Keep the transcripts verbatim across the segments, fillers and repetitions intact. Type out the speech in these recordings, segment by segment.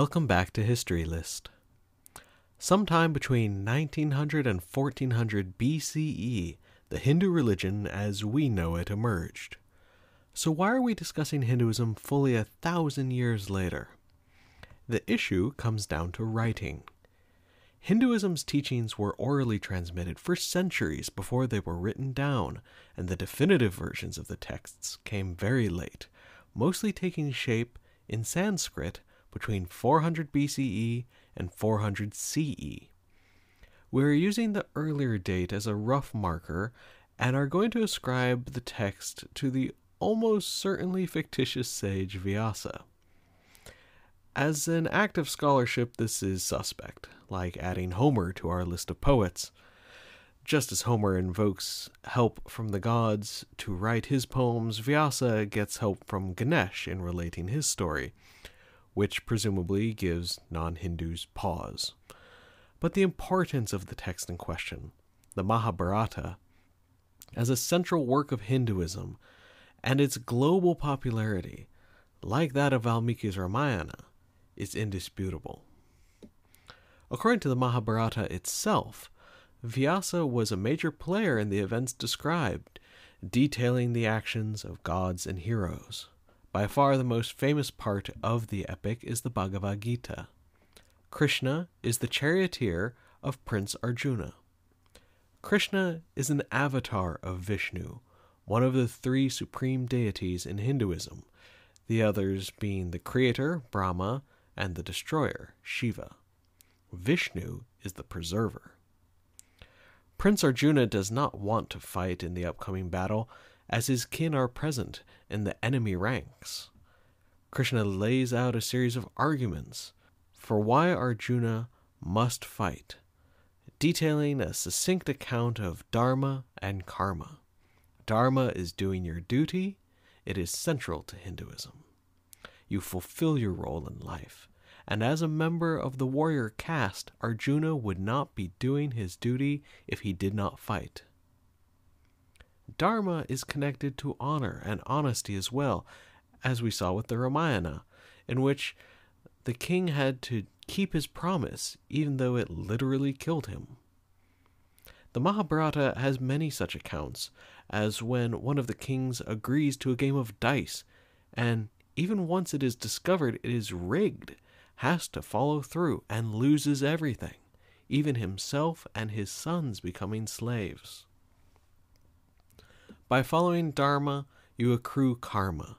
Welcome back to History List. Sometime between nineteen hundred and fourteen hundred B C E, the Hindu religion as we know it emerged. So why are we discussing Hinduism fully a thousand years later? The issue comes down to writing. Hinduism's teachings were orally transmitted for centuries before they were written down, and the definitive versions of the texts came very late, mostly taking shape in Sanskrit between four hundred B C E and four hundred C E. We're using the earlier date as a rough marker and are going to ascribe the text to the almost certainly fictitious sage Vyasa. As an act of scholarship, this is suspect, like adding Homer to our list of poets. Just as Homer invokes help from the gods to write his poems, Vyasa gets help from Ganesh in relating his story, which presumably gives non-Hindus pause. But the importance of the text in question, the Mahabharata, as a central work of Hinduism, and its global popularity, like that of Valmiki's Ramayana, is indisputable. According to the Mahabharata itself, Vyasa was a major player in the events described, detailing the actions of gods and heroes. By far the most famous part of the epic is the Bhagavad Gita. Krishna is the charioteer of Prince Arjuna. Krishna is an avatar of Vishnu, one of the three supreme deities in Hinduism, the others being the creator, Brahma, and the destroyer, Shiva. Vishnu is the preserver. Prince Arjuna does not want to fight in the upcoming battle, as his kin are present in the enemy ranks. Krishna lays out a series of arguments for why Arjuna must fight, detailing a succinct account of Dharma and Karma. Dharma is doing your duty. It is central to Hinduism. You fulfill your role in life, and as a member of the warrior caste, Arjuna would not be doing his duty if he did not fight. Dharma is connected to honor and honesty as well, as we saw with the Ramayana, in which the king had to keep his promise even though it literally killed him. The Mahabharata has many such accounts, as when one of the kings agrees to a game of dice, and even once it is discovered it is rigged, has to follow through and loses everything, even himself and his sons becoming slaves. By following Dharma, you accrue karma.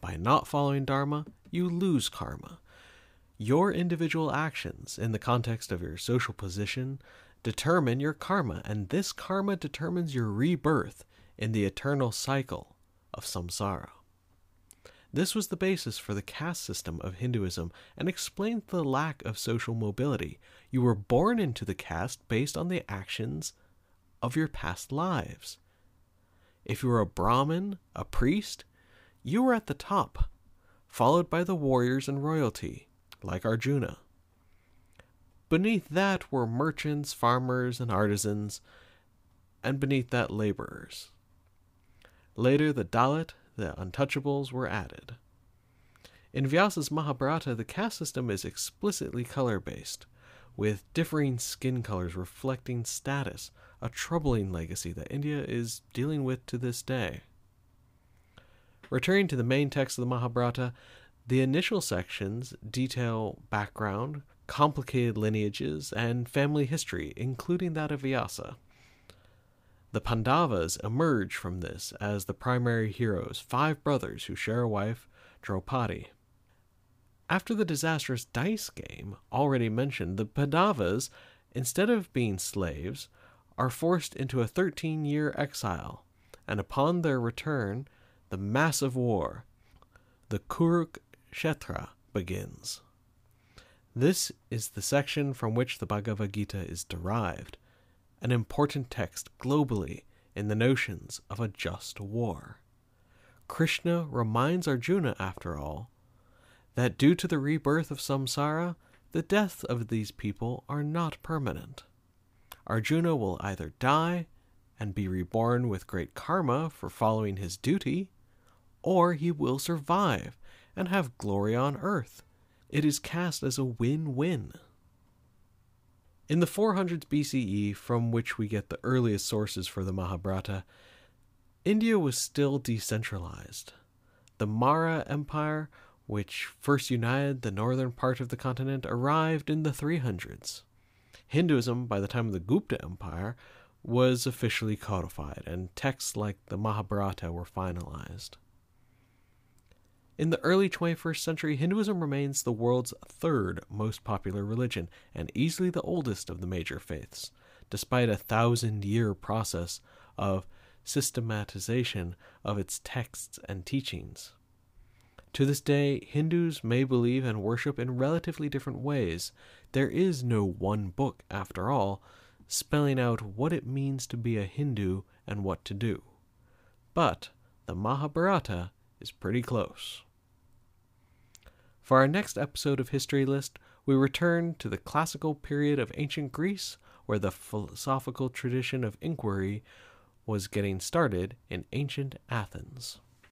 By not following Dharma, you lose karma. Your individual actions, in the context of your social position, determine your karma, and this karma determines your rebirth in the eternal cycle of samsara. This was the basis for the caste system of Hinduism and explains the lack of social mobility. You were born into the caste based on the actions of your past lives. If you were a Brahmin, a priest, you were at the top, followed by the warriors and royalty, like Arjuna. Beneath that were merchants, farmers, and artisans, and beneath that laborers. Later, the Dalit, the untouchables, were added. In Vyasa's Mahabharata, the caste system is explicitly color-based, with differing skin colors reflecting status, a troubling legacy that India is dealing with to this day. Returning to the main text of the Mahabharata, the initial sections detail background, complicated lineages, and family history, including that of Vyasa. The Pandavas emerge from this as the primary heroes, five brothers who share a wife, Draupadi. After the disastrous dice game already mentioned, the Pandavas, instead of being slaves, are forced into a thirteen-year exile, and upon their return, the massive war, the Kurukshetra, begins. This is the section from which the Bhagavad Gita is derived, an important text globally in the notions of a just war. Krishna reminds Arjuna, after all, that due to the rebirth of samsara, the deaths of these people are not permanent. Arjuna will either die and be reborn with great karma for following his duty, or he will survive and have glory on earth, it is cast as a win-win. In the four hundreds B C E, from which we get the earliest sources for the Mahabharata, India was still decentralized. The Mara Empire, which first united the northern part of the continent, arrived in the three hundreds. Hinduism, by the time of the Gupta Empire, was officially codified, and texts like the Mahabharata were finalized. In the early twenty-first century, Hinduism remains the world's third most popular religion, and easily the oldest of the major faiths, despite a thousand-year process of systematization of its texts and teachings. To this day, Hindus may believe and worship in relatively different ways. There is no one book, after all, spelling out what it means to be a Hindu and what to do. But the Mahabharata is pretty close. For our next episode of History List, we return to the classical period of ancient Greece, where the philosophical tradition of inquiry was getting started in ancient Athens.